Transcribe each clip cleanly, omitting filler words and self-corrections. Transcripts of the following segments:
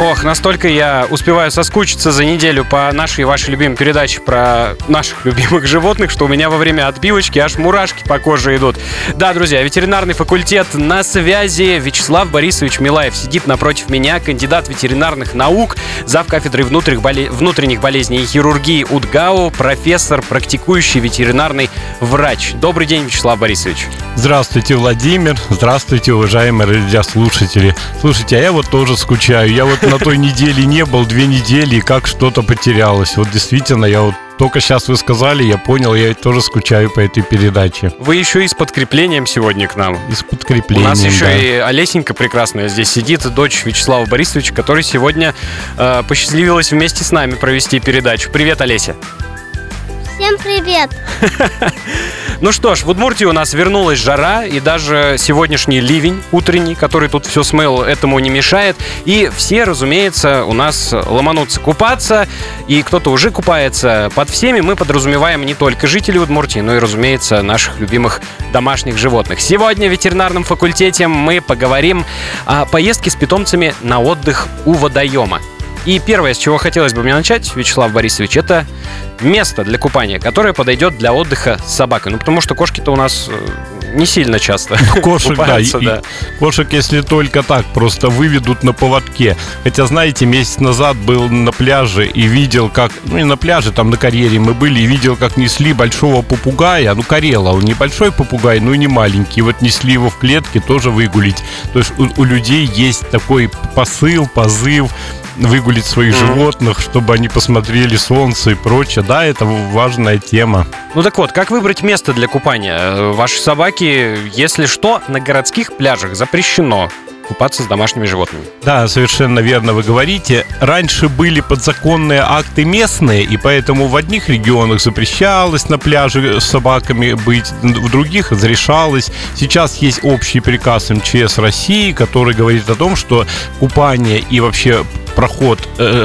Ох, настолько я успеваю соскучиться за неделю по нашей и вашей любимой передаче про наших любимых животных, что у меня во время отбивочки аж мурашки по коже идут. Да, друзья, ветеринарный факультет на связи. Вячеслав Борисович Милаев сидит напротив меня, кандидат ветеринарных наук, зав. Кафедры внутренних болезней и хирургии УдГАУ, профессор, практикующий ветеринарный врач. Добрый день, Вячеслав Борисович. Здравствуйте, Владимир. Здравствуйте, уважаемые радиослушатели. Слушайте, а я вот тоже скучаю. Я вот на той неделе не был, 2 недели, и как что-то потерялось. Вот действительно, я вот только сейчас вы сказали, я понял, я тоже скучаю по этой передаче. Вы еще и с подкреплением сегодня к нам. И с подкреплением, у нас еще и Олесенька прекрасная здесь сидит, дочь Вячеслава Борисовича, которая сегодня посчастливилась вместе с нами провести передачу. Привет, Олеся. Всем привет. Ну что ж, в Удмуртии у нас вернулась жара, и даже сегодняшний ливень утренний, который тут все смыл, этому не мешает. И все, разумеется, у нас ломанутся купаться, и кто-то уже купается. Под всеми мы подразумеваем не только жителей Удмуртии, но и, разумеется, наших любимых домашних животных. Сегодня в ветеринарном факультете мы поговорим о поездке с питомцами на отдых у водоема. И первое, с чего хотелось бы мне начать, Вячеслав Борисович, это место для купания, которое подойдет для отдыха с собакой. Ну, потому что кошки-то у нас не сильно часто кошек, купаются. Да. Кошек, если только так, просто выведут на поводке. Хотя, знаете, месяц назад был на пляже и видел, как... Ну, не на пляже, там на карьере мы были, и видел, как несли большого попугая. Ну, карела, он небольшой попугай, но и не маленький. Вот несли его в клетке тоже выгулить. То есть у людей есть такой позыв выгулить своих животных, чтобы они посмотрели солнце и прочее. Да, это важная тема. Ну так вот, как выбрать место для купания? Ваши собаки, если что, на городских пляжах запрещено купаться с домашними животными. Да, совершенно верно вы говорите. Раньше были подзаконные акты местные, и поэтому в одних регионах запрещалось на пляже с собаками быть, в других разрешалось. Сейчас есть общий приказ МЧС России, который говорит о том, что купание и вообще проход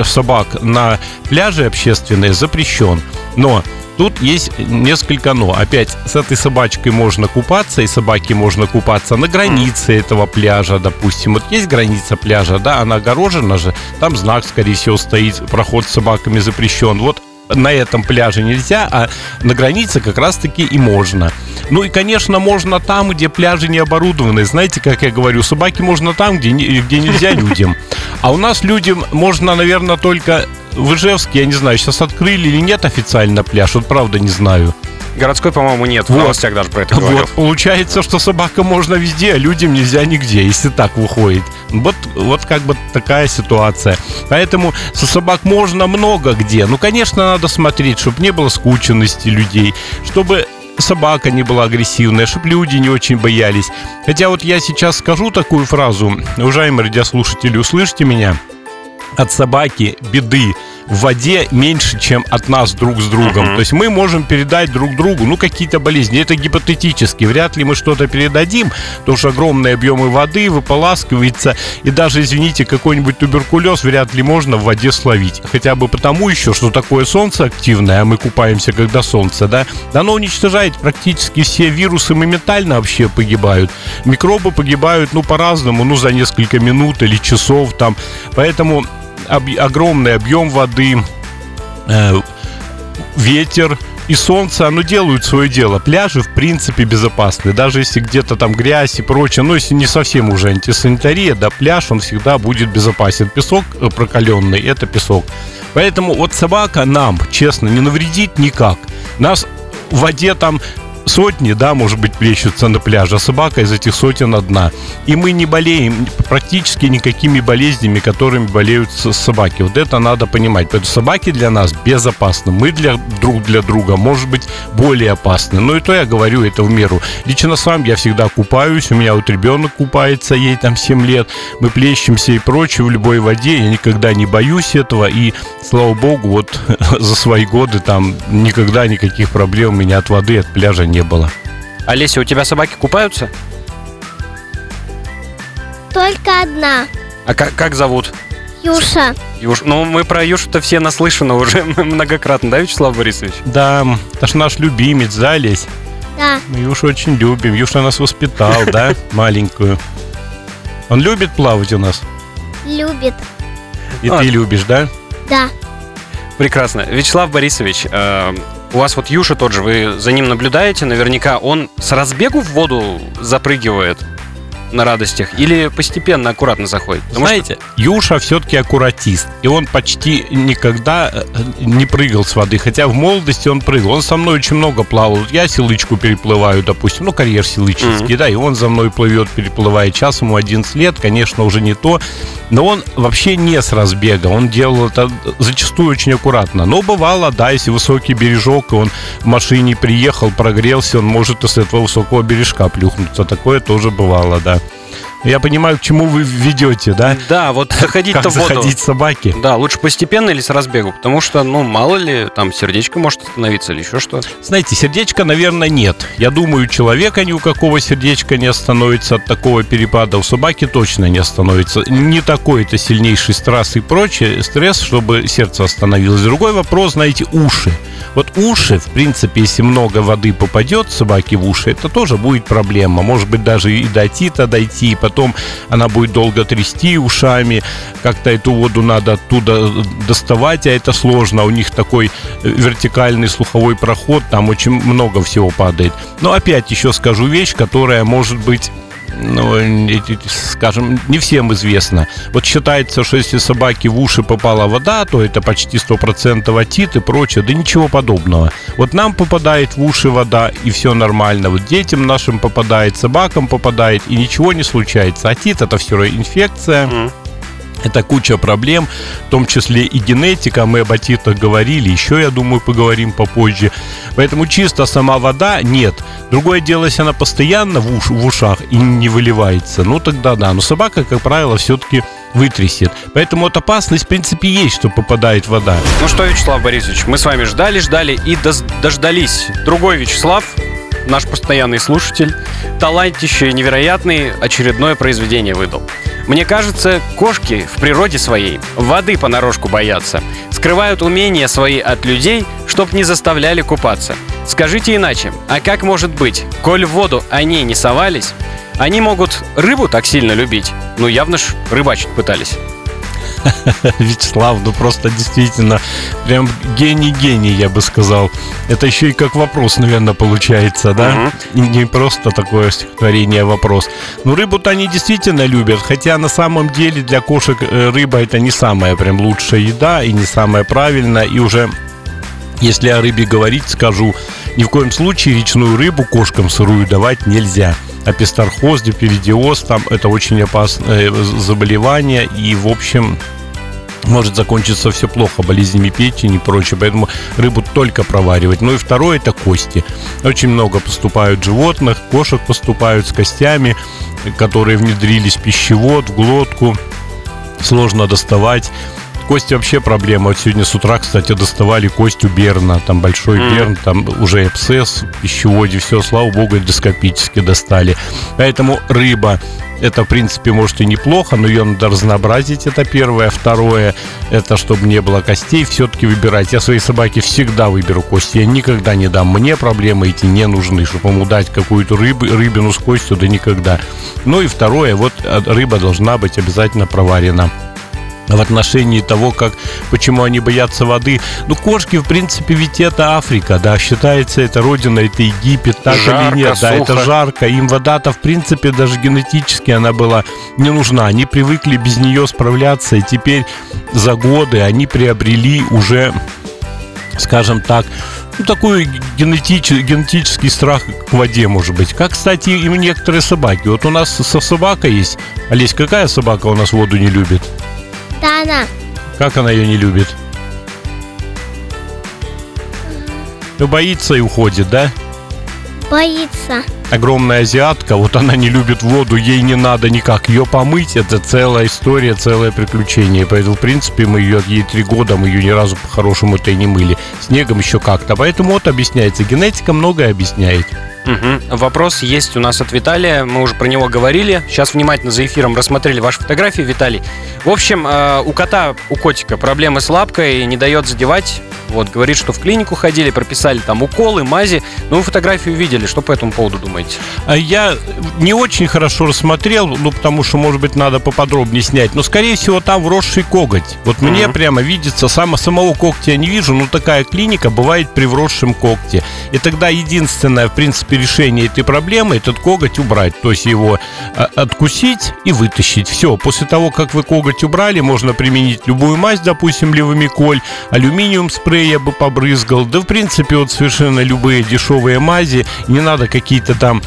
собак на пляже общественные запрещен. Но тут есть несколько «но». Опять, с этой собачкой можно купаться, и собаке можно купаться на границе этого пляжа, допустим. Вот есть граница пляжа, да, она огорожена же, там знак, скорее всего, стоит, проход с собаками запрещен. Вот на этом пляже нельзя, а на границе как раз-таки и можно. Ну и, конечно, можно там, где пляжи не оборудованы. Знаете, как я говорю, собаки можно там, где нельзя людям. А у нас людям можно, наверное, только... В Ижевске, я не знаю, сейчас открыли или нет официально пляж, вот правда не знаю. Городской, по-моему, нет, в новостях даже про это говорил. Вот, получается, что собакам можно везде, а людям нельзя нигде, если так выходит. Вот как бы такая ситуация. Поэтому со собак можно много где. Ну, конечно, надо смотреть, чтобы не было скученности людей, чтобы... собака не была агрессивная, чтобы люди не очень боялись. Хотя вот я сейчас скажу такую фразу, уважаемые радиослушатели, услышьте меня. От собаки беды в воде меньше, чем от нас друг с другом. То есть мы можем передать друг другу, ну, какие-то болезни. Это гипотетически. Вряд ли мы что-то передадим, потому что огромные объемы воды выполаскиваются. И даже, извините, какой-нибудь туберкулез вряд ли можно в воде словить. Хотя бы потому еще, что такое солнце активное, а мы купаемся, когда солнце, да? Оно уничтожает практически все вирусы, моментально вообще погибают. Микробы погибают, ну, по-разному, ну, за несколько минут или часов там. Поэтому... огромный объем воды, ветер и солнце, оно делают свое дело. Пляжи, в принципе, безопасны. Даже если где-то там грязь и прочее, но если не совсем уже антисанитария, да, пляж, он всегда будет безопасен. Песок прокаленный, это песок. Поэтому вот собака нам, честно, не навредит никак. Нас в воде там... сотни, да, может быть, плещутся на пляже, а собака из этих сотен одна. И мы не болеем практически никакими болезнями, которыми болеют собаки. Вот это надо понимать. Поэтому собаки для нас безопасны. Мы для друга, может быть, более опасны. Но и то я говорю это в меру. Лично сам я всегда купаюсь. У меня вот ребенок купается, ей там 7 лет. Мы плещемся и прочее в любой воде. Я никогда не боюсь этого. И, слава богу, вот за свои годы там никогда никаких проблем у меня от воды, от пляжа не было. Олеся, у тебя собаки купаются? Только одна. А как зовут? Юша. Ну, мы про Юшу-то все наслышаны уже многократно, да, Вячеслав Борисович? Да, это ж наш любимец, да, Олесь? Да. Мы Юшу очень любим. Юша нас воспитал, да, маленькую. Он любит плавать у нас? Любит. И ты любишь, да? Да. Прекрасно. Вячеслав Борисович, у вас вот Юша тот же, вы за ним наблюдаете, наверняка он с разбегу в воду запрыгивает на радостях или постепенно, аккуратно заходит? Знаете, Юша все-таки аккуратист, и он почти никогда не прыгал с воды, хотя в молодости он прыгал. Он со мной очень много плавал. Я силычку переплываю, допустим, карьер силыческий, да, и он за мной плывет, переплывает. Сейчас ему 11 лет, конечно, уже не то, но он вообще не с разбега, он делал это зачастую очень аккуратно. Но бывало, да, если высокий бережок, и он в машине приехал, прогрелся, он может с этого высокого бережка плюхнуться. Такое тоже бывало, да. Я понимаю, к чему вы ведете, да? Да, вот заходить-то в воду. Как заходить собаке? Да, лучше постепенно или с разбегу? Потому что, ну, мало ли, там сердечко может остановиться или еще что-то. Знаете, сердечка, наверное, нет. Я думаю, у человека ни у какого сердечка не остановится от такого перепада. У собаки точно не остановится. Не такой-то сильнейший стресс и прочее, стресс, чтобы сердце остановилось. Другой вопрос, знаете, уши. Вот уши, в принципе, если много воды попадет собаке в уши, это тоже будет проблема. Может быть, даже и дойти, и потом она будет долго трясти ушами, как-то эту воду надо оттуда доставать, а это сложно. У них такой вертикальный слуховой проход, там очень много всего падает. Но опять еще скажу вещь, которая может быть, ну, скажем, не всем известно. Вот считается, что если собаке в уши попала вода, то это почти 100% отит и прочее. Да ничего подобного. Вот нам попадает в уши вода, и все нормально. Вот детям нашим попадает, собакам попадает, и ничего не случается. Отит — это все инфекция. Это куча проблем, в том числе и генетика. Мы об отитах говорили, еще, я думаю, поговорим попозже. Поэтому чисто сама вода нет. Другое дело, если она постоянно в ушах и не выливается, ну тогда да. Но собака, как правило, все-таки вытрясет. Поэтому вот опасность, в принципе, есть, что попадает вода. Ну что, Вячеслав Борисович, мы с вами ждали и дождались. Другой Вячеслав, наш постоянный слушатель, талантище невероятный, очередное произведение выдал. Мне кажется, кошки в природе своей воды понарошку боятся. Скрывают умения свои от людей, чтоб не заставляли купаться. Скажите иначе, а как может быть, коль в воду они не совались? Они могут рыбу так сильно любить, ну явно ж рыбачить пытались. Вячеслав, ну просто действительно прям гений, я бы сказал. Это еще и как вопрос, наверное, получается, да? Не просто такое стихотворение, а вопрос. Ну рыбу-то они действительно любят, хотя на самом деле для кошек рыба это не самая прям лучшая еда и не самая правильная. И уже, если о рыбе говорить, скажу, ни в коем случае речную рыбу кошкам сырую давать нельзя. Апистархоз, диптеридиоз, там это очень опасное заболевание, и, в общем, может закончиться все плохо, болезнями печени и прочее. Поэтому рыбу только проваривать. Ну и второе — это кости. Очень много поступают животных, кошек поступают с костями, которые внедрились в пищевод, в глотку. Сложно доставать. Кости вообще проблема. Вот сегодня с утра, кстати, доставали кость у Берна. Там большой Берн, там уже абсцесс в пищеводе. Все, слава богу, эндоскопически достали. Поэтому рыба — это, в принципе, может и неплохо, но ее надо разнообразить, это первое. Второе — это чтобы не было костей, все-таки выбирать. Я своей собаке всегда выберу кости, я никогда не дам. Мне проблемы эти не нужны, чтобы ему дать какую-то рыбину с костью, да никогда. Ну и второе, вот рыба должна быть обязательно проварена. В отношении того, как, почему они боятся воды. Ну, кошки, в принципе, ведь это Африка, да, считается, это родина, это Египет, так жарко, или нет, сухо. Да, это жарко. Им вода-то, в принципе, даже генетически она была не нужна. Они привыкли без нее справляться, и теперь за годы они приобрели уже, скажем так, ну, такой генетический страх к воде, может быть. Как, кстати, и некоторые собаки. Вот у нас собака есть. Олесь, какая собака у нас воду не любит? Она. Как она ее не любит? Боится и уходит, да? Боится. Огромная азиатка, вот она не любит воду, ей не надо никак ее помыть. Это целая история, целое приключение. Поэтому, в принципе, мы ее, ей 3 года, мы ее ни разу по-хорошему-то и не мыли. Снегом еще как-то. Поэтому вот объясняется, генетика многое объясняет. Вопрос есть у нас от Виталия. Мы уже про него говорили. Сейчас внимательно за эфиром рассмотрели ваши фотографии, Виталий. В общем, у кота, у котика проблемы с лапкой, не дает задевать Вот, говорит, что в клинику ходили, прописали там уколы, мази. Но вы фотографию видели, что по этому поводу думаете? Я не очень хорошо рассмотрел, ну, потому что, может быть, надо поподробнее снять. Но, скорее всего, там вросший коготь. Вот мне прямо видится, самого когтя я не вижу, но такая клиника бывает при вросшем когте. И тогда единственное, в принципе, решение этой проблемы — этот коготь убрать. То есть его откусить и вытащить. Все, после того, как вы коготь убрали, можно применить любую мазь, допустим, левомиколь, алюминиум спрей я бы побрызгал. Да, в принципе, вот совершенно любые дешевые мази. Не надо какие-то там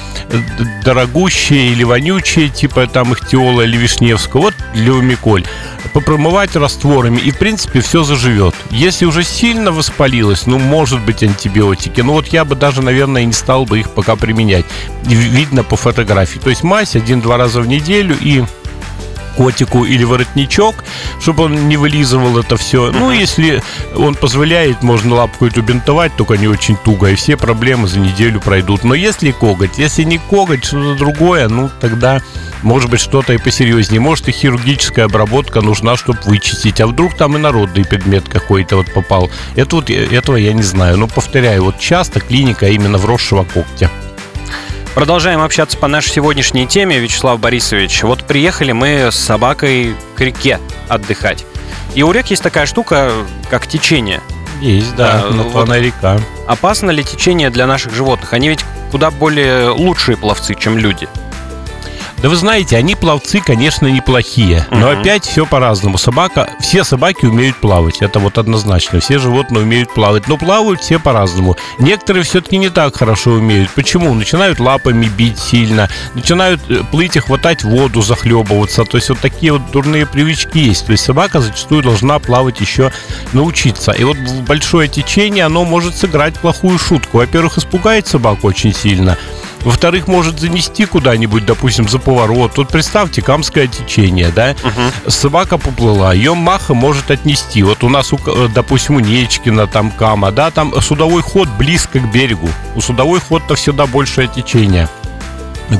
дорогущие или вонючие, типа там ихтиола или вишневского. Вот левомиколь. Попромывать растворами, и в принципе все заживет. Если уже сильно воспалилось, ну, может быть, антибиотики. Но вот я бы даже, наверное, не стал бы их пока применять. Видно по фотографии. То есть мазь 1-2 раза в неделю и котику или воротничок, чтобы он не вылизывал это все. Ну, если он позволяет, можно лапку эту бинтовать, только не очень туго, и все проблемы за неделю пройдут. Но если коготь, если не коготь, что-то другое, ну, тогда, может быть, что-то и посерьезнее. Может, и хирургическая обработка нужна, чтобы вычистить. А вдруг там инородный предмет какой-то вот попал. Это вот, этого я не знаю. Но, повторяю, вот часто клиника именно вросшего когтя. Продолжаем общаться по нашей сегодняшней теме, Вячеслав Борисович. Вот приехали мы с собакой к реке отдыхать. И у рек есть такая штука, как течение. Есть, да, наклонная река. Опасно ли течение для наших животных? Они ведь куда более лучшие пловцы, чем люди. Да вы знаете, они пловцы, конечно, неплохие. Но опять все по-разному. Все собаки умеют плавать. Это вот однозначно. Все животные умеют плавать. Но плавают все по-разному. Некоторые все-таки не так хорошо умеют. Почему? Начинают лапами бить сильно. Начинают плыть и хватать воду, захлебываться. То есть вот такие вот дурные привычки есть. То есть собака зачастую должна плавать еще научиться. И вот большое течение, оно может сыграть плохую шутку. Во-первых, испугает собаку очень сильно. Во-вторых, может занести куда-нибудь, допустим, за поворот. Вот представьте, камское течение, да? Собака поплыла, ее маха может отнести. Вот у нас, допустим, у Нечкина, там Кама, да, там судовой ход близко к берегу. У судовой ход-то всегда большее течение.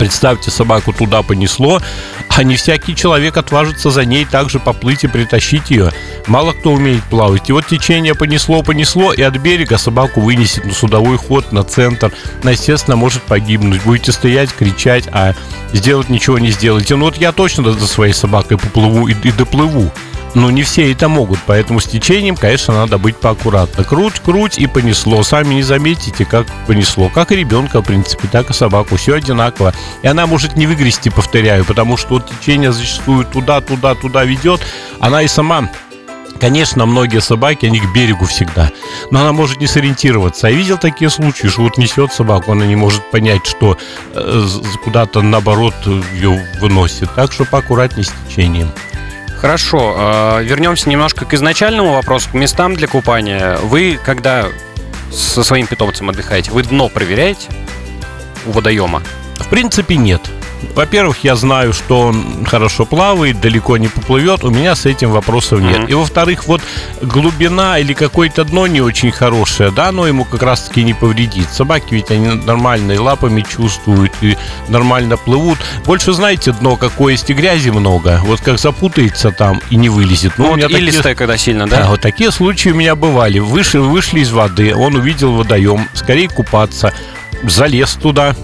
Представьте, собаку туда понесло, а не всякий человек отважится за ней также поплыть и притащить ее. Мало кто умеет плавать. И вот течение понесло, и от берега собаку вынесет на судовой ход, на центр. Она, естественно, может погибнуть. Будете стоять, кричать, а сделать ничего не сделаете. Ну вот я точно за своей собакой поплыву и доплыву. Но не все это могут, поэтому с течением, конечно, надо быть поаккуратно. Круть, и понесло. Сами не заметите, как понесло. Как и ребенка, в принципе, так и собаку. Все одинаково. И она может не выгрести, повторяю, потому что вот течение зачастую туда ведет. Она и сама... Конечно, многие собаки, они к берегу всегда. Но она может не сориентироваться. Я видел такие случаи, что вот несет собаку, она не может понять, что куда-то наоборот ее выносит. Так что поаккуратнее с течением. Хорошо, вернемся немножко к изначальному вопросу, к местам для купания. Вы, когда со своим питомцем отдыхаете, вы дно проверяете у водоема? В принципе, нет. Во-первых, я знаю, что он хорошо плавает, далеко не поплывет. У меня с этим вопросов нет. И во-вторых, вот глубина или какое-то дно не очень хорошее, да, оно ему как раз-таки не повредит. Собаки ведь они нормально и лапами чувствуют, и нормально плывут. Больше знаете дно какое, если грязи много. Вот как запутается там и не вылезет. Ну, вот илистая такие... когда сильно, да? Да, вот такие случаи у меня бывали. Вышли из воды, он увидел водоем, скорее купаться, залез туда.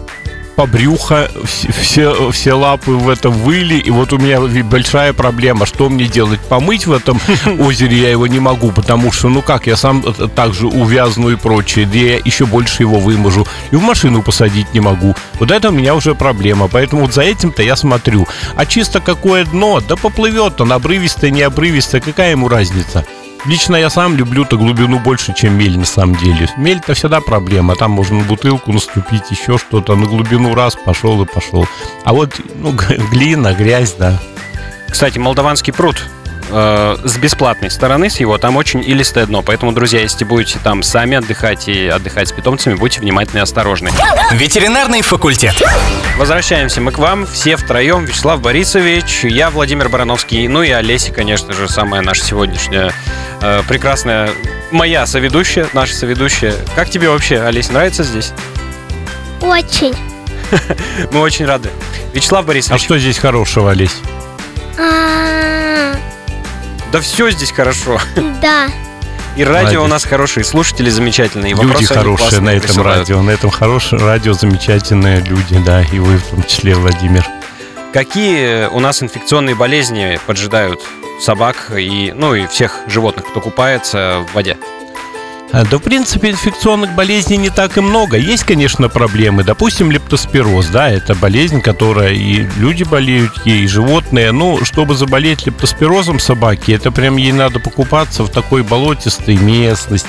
По брюхо, все лапы в этом выли. И вот у меня большая проблема. Что мне делать? Помыть в этом озере я его не могу, потому что, ну как, я сам так же увязну и прочее. Да я еще больше его выможу. И в машину посадить не могу. Вот это у меня уже проблема. Поэтому вот за этим-то я смотрю. А чисто какое дно? Да поплывет он, обрывистое, не обрывистое. Какая ему разница? Лично я сам люблю-то глубину больше, чем мель на самом деле. Мель-то всегда проблема. Там можно на бутылку наступить, еще что-то. На глубину раз пошел. А вот, ну, глина, грязь, да. Кстати, Молдаванский пруд с бесплатной стороны, с его, там очень илистое дно. Поэтому, друзья, если будете там сами отдыхать и отдыхать с питомцами, будьте внимательны и осторожны. Ветеринарный факультет. Возвращаемся мы к вам, все втроем. Вячеслав Борисович, я, Владимир Барановский, ну и Олеся, конечно же, самая наша сегодняшняя прекрасная моя соведущая, наша соведущая. Как тебе вообще, Олеся, нравится здесь? Очень. Мы очень рады. Вячеслав Борисович. А что здесь хорошего, Олесь? Да все здесь хорошо. Да. И радио у нас хорошие, слушатели замечательные. Люди хорошие на этом радио. На этом хорошее радио, замечательные люди, да, и вы в том числе, Владимир. Какие у нас инфекционные болезни поджидают собак и, ну, и всех животных, кто купается в воде? Да, в принципе, инфекционных болезней не так и много. Есть, конечно, проблемы. Допустим, лептоспироз, да, это болезнь, которая и люди болеют, и животные. Ну, чтобы заболеть лептоспирозом собаки, это прям ей надо покупаться в такой болотистой местности,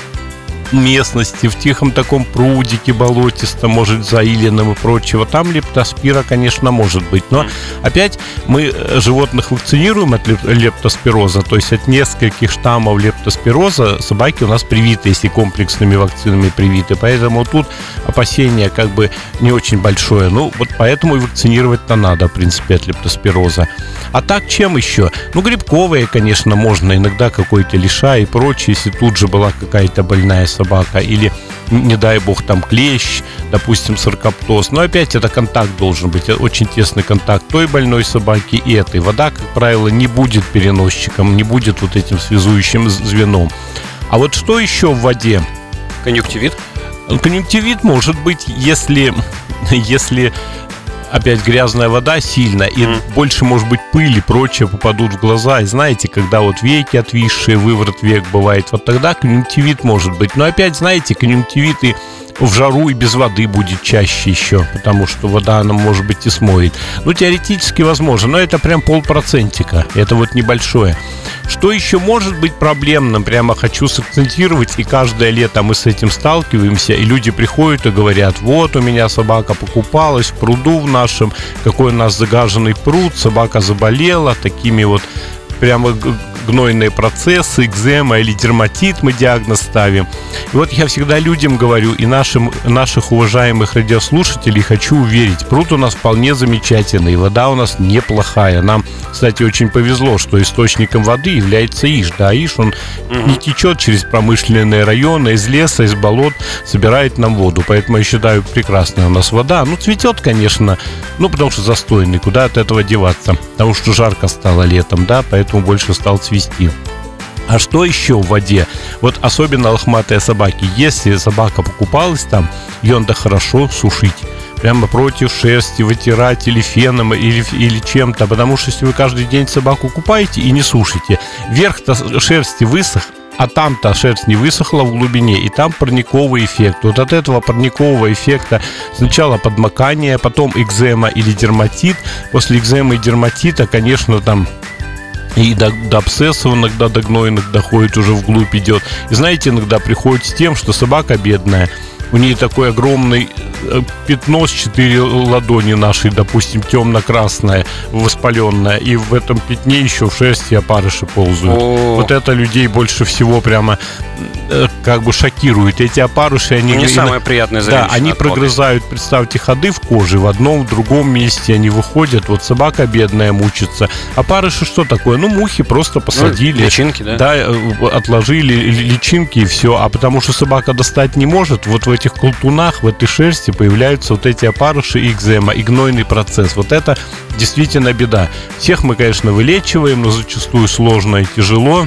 в тихом таком прудике болотистом, может, заиленном и прочего. Там лептоспира, конечно, может быть. Но опять мы животных вакцинируем от лептоспироза, то есть от нескольких штаммов лептоспироза собаки у нас привиты, если комплексными вакцинами привиты. Поэтому тут опасение как бы не очень большое. Ну, вот поэтому и вакцинировать-то надо, в принципе, от лептоспироза. А так чем еще? Ну, грибковые, конечно, можно. Иногда какой-то лиша и прочее, если тут же была какая-то больная собака, или, не дай бог, там клещ, допустим, саркоптоз. Но опять это контакт должен быть, очень тесный контакт той больной собаки и этой. Вода, как правило, не будет переносчиком, не будет вот этим связующим звеном. А вот что еще в воде? Конъюнктивит? Конъюнктивит может быть, если опять грязная вода сильно, и больше, может быть, пыль и прочее попадут в глаза. И знаете, когда вот веки отвисшие, выворот век бывает, вот тогда конъюнктивит может быть. Но опять, знаете, конъюнктивит и в жару, и без воды будет чаще еще, потому что вода, она, может быть, и смоет. Ну, теоретически возможно, но это прям 0,5%. Это вот небольшое. Что еще может быть проблемным, прямо хочу сакцентировать, и каждое лето мы с этим сталкиваемся, и люди приходят и говорят: вот у меня собака покупалась в пруду в нашем, какой у нас загаженный пруд, собака заболела, такими вот прямо гнойные процессы, экзема или дерматит мы диагноз ставим. И вот я всегда людям говорю и наших уважаемых радиослушателей хочу уверить: пруд у нас вполне замечательный, вода у нас неплохая. Нам, кстати, очень повезло, что источником воды является Иж. Да, Иж, он не течет через промышленные районы, из леса, из болот собирает нам воду. Поэтому я считаю, прекрасная у нас вода. Ну, цветет, конечно, ну, потому что застойный, куда от этого деваться. Потому что жарко стало летом, да, поэтому больше стал цветет. А что еще в воде? Вот особенно лохматые собаки. Если собака покупалась там, ее надо хорошо сушить. Прямо против шерсти вытирать или феном, или чем-то. Потому что если вы каждый день собаку купаете и не сушите, верх-то шерсти высох, а там-то шерсть не высохла в глубине, и там парниковый эффект. Вот от этого парникового эффекта сначала подмокание, потом экзема или дерматит. После экземы и дерматита, конечно, там и до абсцессов иногда, до гнойных доходит, уже вглубь идет. И знаете, иногда приходит с тем, что собака бедная, у нее такой огромный пятно с 4 ладони нашей, допустим, темно-красное, воспаленное, и в этом пятне еще в шерсти опарыши ползают. Вот это людей больше всего прямо как бы шокирует. Эти опарыши, они не самое приятное зрелище. Да, они прогрызают, представьте, ходы в коже, в одном, в другом месте они выходят. Вот собака бедная мучится. Опарыши что такое? Ну, мухи просто посадили, личинки, да, отложили личинки и все. А потому что собака достать не может, вот в этих колтунах, в этой шерсти появляются вот эти опарыши и экзема, и гнойный процесс. Вот это действительно беда. Всех мы, конечно, вылечиваем, но зачастую сложно и тяжело.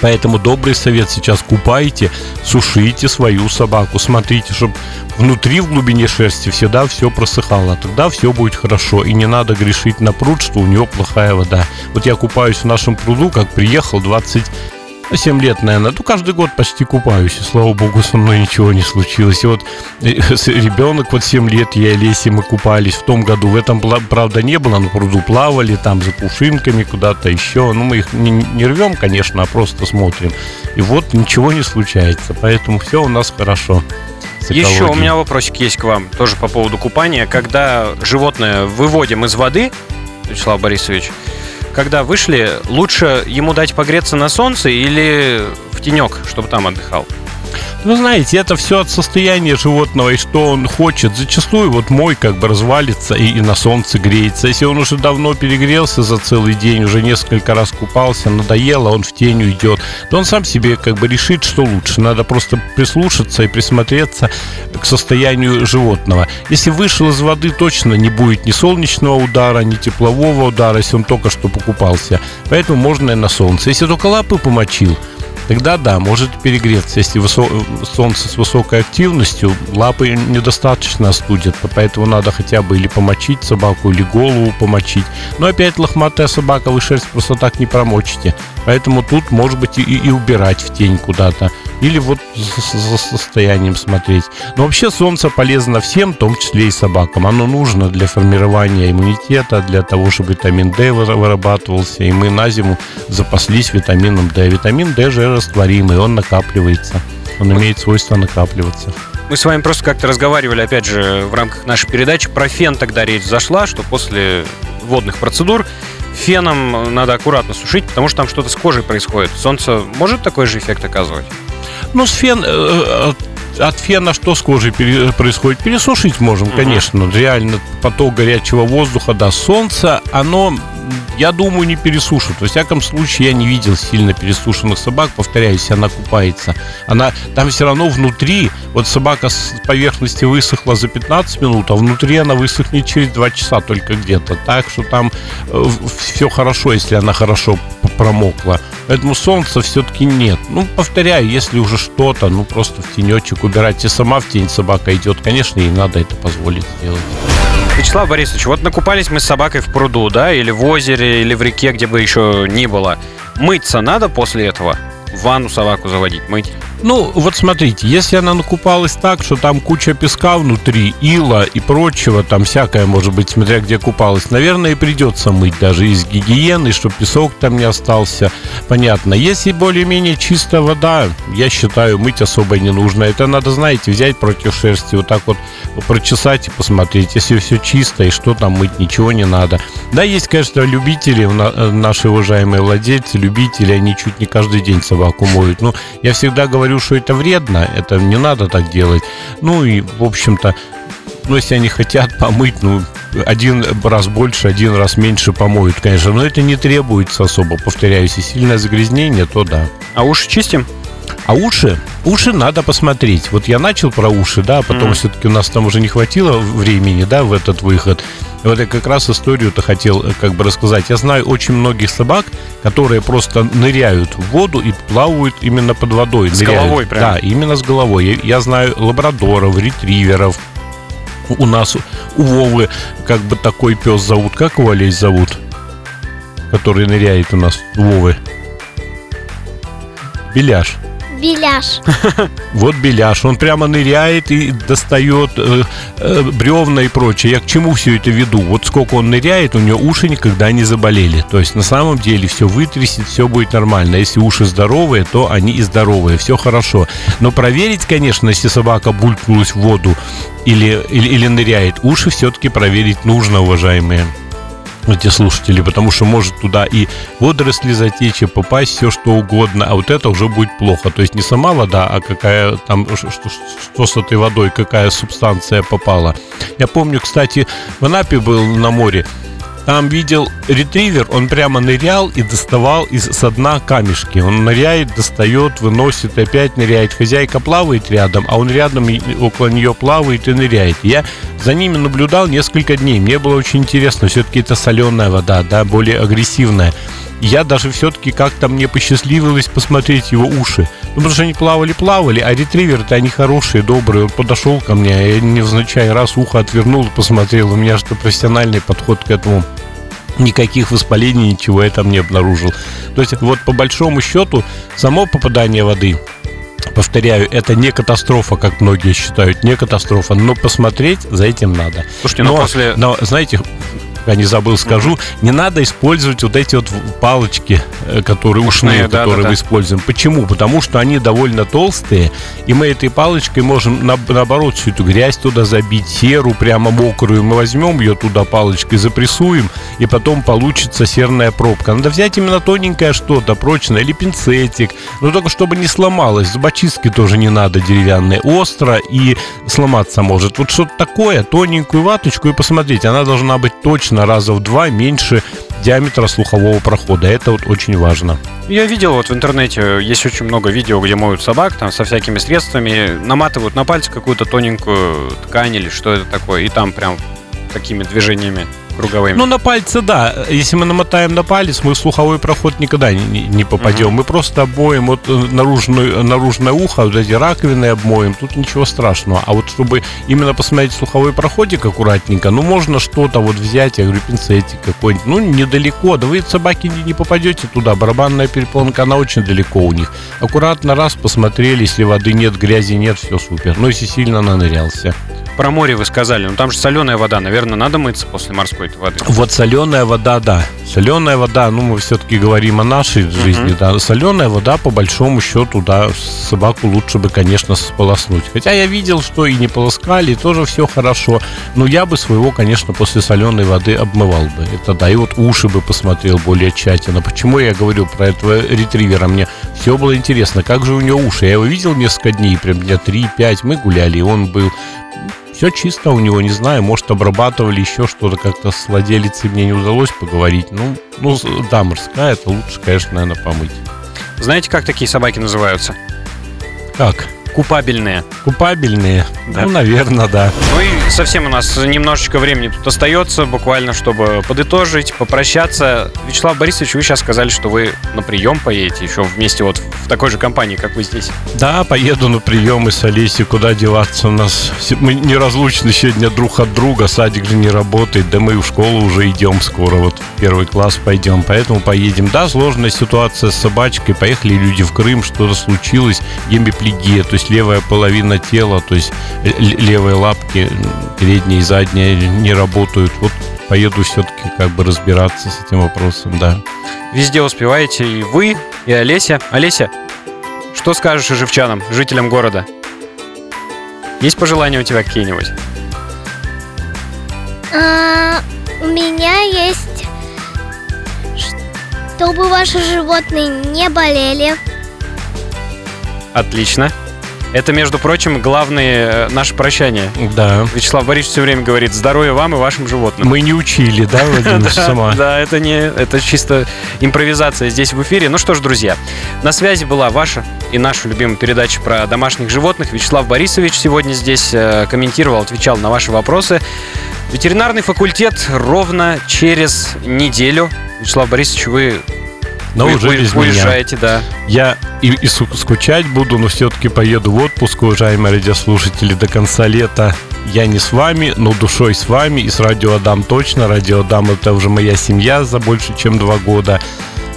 Поэтому добрый совет: сейчас купайте, сушите свою собаку. Смотрите, чтобы внутри, в глубине шерсти всегда все просыхало. Тогда все будет хорошо. И не надо грешить на пруд, что у него плохая вода. Вот я купаюсь в нашем пруду, как приехал, 27 лет, наверное. Ну, каждый год почти купаюсь, и, слава богу, со мной ничего не случилось. И вот ребенок, 7 лет, я и Олеся, мы купались в том году. В этом, правда, не было, на пруду плавали, там за пушинками, куда-то еще. Ну, мы их не рвем, конечно, а просто смотрим. И вот ничего не случается, поэтому все у нас хорошо. Еще у меня вопросик есть к вам, тоже по поводу купания. Когда животное выводим из воды, Вячеслав Борисович, когда вышли, лучше ему дать погреться на солнце или в тенек, чтобы там отдыхал? Вы знаете, это все от состояния животного и что он хочет. Зачастую вот мой как бы развалится и на солнце греется. Если он уже давно перегрелся за целый день, уже несколько раз купался, надоело, он в тень уйдет, то он сам себе как бы решит, что лучше. Надо просто прислушаться и присмотреться к состоянию животного. Если вышел из воды, точно не будет ни солнечного удара, ни теплового удара, если он только что покупался. Поэтому можно и на солнце. Если только лапы помочил, тогда да, может перегреться. Если солнце с высокой активностью, лапы недостаточно остудят, поэтому надо хотя бы или помочить собаку, или голову помочить. Но опять лохматая собака, вы шерсть просто так не промочите. Поэтому тут, может быть, и убирать в тень куда-то. Или вот за состоянием смотреть. Но вообще солнце полезно всем, в том числе и собакам. Оно нужно для формирования иммунитета, для того, чтобы витамин D вырабатывался. И мы на зиму запаслись витамином D. Витамин D жирорастворимый, он накапливается. Он имеет свойство накапливаться. Мы с вами просто как-то разговаривали, опять же, в рамках нашей передачи. Про фен тогда речь зашла, что после водных процедур феном надо аккуратно сушить, потому что там что-то с кожей происходит. Солнце может такой же эффект оказывать? Ну, от фена что с кожей происходит? Пересушить можем, конечно. Реально, поток горячего воздуха, да, солнца, оно, я думаю, не пересушит. Во всяком случае, я не видел сильно пересушенных собак. Повторяюсь, она купается. Она там все равно внутри. Вот собака с поверхности высохла за 15 минут, а внутри она высохнет через 2 часа только где-то. Так что там все хорошо, если она хорошо промокла. Поэтому солнца все-таки нет. Ну, повторяю, если уже что-то, ну, просто в тенечек убирать. И сама в тень собака идет, конечно, ей надо это позволить сделать. Вячеслав Борисович, вот накупались мы с собакой в пруду, да, или в озере, или в реке, где бы еще ни было. Мыться надо после этого? В ванну собаку заводить, мыть? Ну, вот смотрите, если она накупалась так, что там куча песка внутри, ила и прочего, там всякое, может быть, смотря где купалась, наверное, и придется мыть даже из гигиены, чтобы песок там не остался, понятно. Если более-менее чистая вода, я считаю, мыть особо не нужно. Это надо, знаете, взять против шерсти, вот так вот прочесать и посмотреть, если все чисто и что там мыть, ничего не надо. Да, есть, конечно, любители, наши уважаемые владельцы, любители, они чуть не каждый день собаку моют. Но я всегда говорю, что это вредно, это не надо так делать. Ну и, в общем-то, ну, если они хотят помыть, ну, один раз больше, один раз меньше помоют, конечно. Но это не требуется особо, повторяюсь. И сильное загрязнение, то да. А уши чистим? А уши? Уши надо посмотреть. Вот я начал про уши, да, потом все-таки у нас там уже не хватило времени, да, в этот выход. Вот я как раз историю-то хотел как бы рассказать. Я знаю очень многих собак, которые просто ныряют в воду и плавают именно под водой. С ныряют. Головой прям? Да, именно с головой. Я знаю лабрадоров, ретриверов. У нас, у Вовы, как бы такой пес зовут. Как его, Олесь, зовут? Который ныряет у нас, у Вовы. Беляш. Беляш. Вот беляш, он прямо ныряет и достает бревна и прочее. Я к чему все это веду? Вот сколько он ныряет, у него уши никогда не заболели. То есть на самом деле все вытрясет, все будет нормально. Если уши здоровые, то они и здоровые, все хорошо. Но проверить, конечно, если собака булькнулась в воду или ныряет, уши все-таки проверить нужно, уважаемые эти слушатели, потому что может туда и водоросли затечь, и попасть, все что угодно, а вот это уже будет плохо. То есть не сама вода, а какая там, что с этой водой, какая субстанция попала. Я помню, кстати, в Анапе был на море, там видел ретривер, он прямо нырял и доставал со дна камешки. Он ныряет, достает, выносит, опять ныряет. Хозяйка плавает рядом, а он рядом, около нее плавает и ныряет. Я за ними наблюдал несколько дней. Мне было очень интересно, все-таки это соленая вода, да, более агрессивная. Я даже все-таки как-то мне посчастливилось посмотреть его уши. Ну, потому что они плавали-плавали, а ретриверы-то они хорошие, добрые. Он подошел ко мне, я невзначай раз ухо отвернул и посмотрел. У меня же профессиональный подход к этому. Никаких воспалений, ничего я там не обнаружил. То есть вот по большому счету само попадание воды, повторяю, это не катастрофа, как многие считают, не катастрофа. Но посмотреть за этим надо. Слушайте, но после... Но, знаете... Я не забыл, скажу, не надо использовать вот эти вот палочки, которые ушные, да, которые мы используем. Почему? Потому что они довольно толстые, и мы этой палочкой можем, наоборот, всю эту грязь туда забить, серу прямо мокрую. Мы возьмем ее туда палочкой, запрессуем, и потом получится серная пробка. Надо взять именно тоненькое что-то, прочное, или пинцетик, но только чтобы не сломалось. Зубочистки тоже не надо деревянные, остро и сломаться может. Вот что-то такое, тоненькую ваточку, и посмотрите, она должна быть точно раза в 2 меньше диаметра слухового прохода. Это вот очень важно. Я видел вот в интернете, есть очень много видео, где моют собак там со всякими средствами, наматывают на пальцы какую-то тоненькую ткань или что это такое, и там прям такими движениями круговыми? Ну, на пальце, да. Если мы намотаем на палец, мы в слуховой проход никогда не попадем. Мы просто обмоем вот наружное ухо, вот эти раковины обмоем. Тут ничего страшного. А вот чтобы именно посмотреть слуховой проходик аккуратненько, ну, можно что-то вот взять, я говорю, пинцетик какой-нибудь. Ну, недалеко. Да вы собаки не попадете туда. Барабанная перепонка, она очень далеко у них. Аккуратно раз, посмотрели, если воды нет, грязи нет, все супер. Но если сильно нанырялся. Про море вы сказали, но там же соленая вода, наверное, надо мыться после морской воды. Вот соленая вода, да. Соленая вода, ну, мы все-таки говорим о нашей жизни, да. Соленая вода, по большому счету, да, собаку лучше бы, конечно, сполоснуть. Хотя я видел, что и не полоскали, тоже все хорошо. Но я бы своего, конечно, после соленой воды обмывал бы. Это да, и вот уши бы посмотрел более тщательно. Почему я говорю про этого ретривера? Мне все было интересно, как же у него уши. Я его видел несколько дней, прям дня 3-5, мы гуляли, и он был... Все чисто у него, не знаю, может, обрабатывали еще что-то, как-то с владелицей мне не удалось поговорить. Ну, да, морская, это лучше, конечно, наверное, помыть. Знаете, как такие собаки называются? Как? Купабельные. Купабельные? Да. Ну, наверное, да. Ну и совсем у нас немножечко времени тут остается, буквально, чтобы подытожить, попрощаться. Вячеслав Борисович, вы сейчас сказали, что вы на прием поедете еще вместе вот в такой же компании, как вы здесь. Да, поеду на прием и с Олесей, куда деваться у нас. Мы неразлучны сегодня друг от друга, садик же не работает, да мы в школу уже идем скоро, вот в первый класс пойдем, поэтому поедем. Да, сложная ситуация с собачкой, поехали люди в Крым, что-то случилось, гемиплегия, то есть левая половина тела, то есть левые лапки, передние и задние не работают. Вот поеду все-таки как бы разбираться с этим вопросом, да. Везде успеваете и вы, и Олеся. Олеся, что скажешь ижевчанам, жителям города? Есть пожелания у тебя какие-нибудь? У меня есть, чтобы ваши животные не болели. Отлично. Это, между прочим, главное наше прощание. Да. Вячеслав Борисович все время говорит: здоровья вам и вашим животным. Мы не учили, да, Владимир, сама? Да, это чисто импровизация здесь в эфире. Ну что ж, друзья, на связи была ваша и наша любимая передача про домашних животных. Вячеслав Борисович сегодня здесь комментировал, отвечал на ваши вопросы. Ветеринарный факультет ровно через неделю. Вячеслав Борисович, вы уезжаете, да. Я и скучать буду, но все-таки поеду в отпуск, уважаемые радиослушатели, до конца лета. Я не с вами, но душой с вами и с Радио Адам точно. Радио Адам — это уже моя семья за больше, чем 2 года.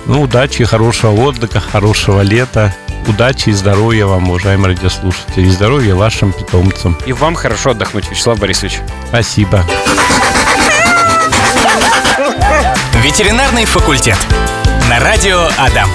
Ну, удачи, хорошего отдыха, хорошего лета. Удачи и здоровья вам, уважаемые радиослушатели, и здоровья вашим питомцам. И вам хорошо отдохнуть, Вячеслав Борисович. Спасибо. Ветеринарный факультет на Радио Адам.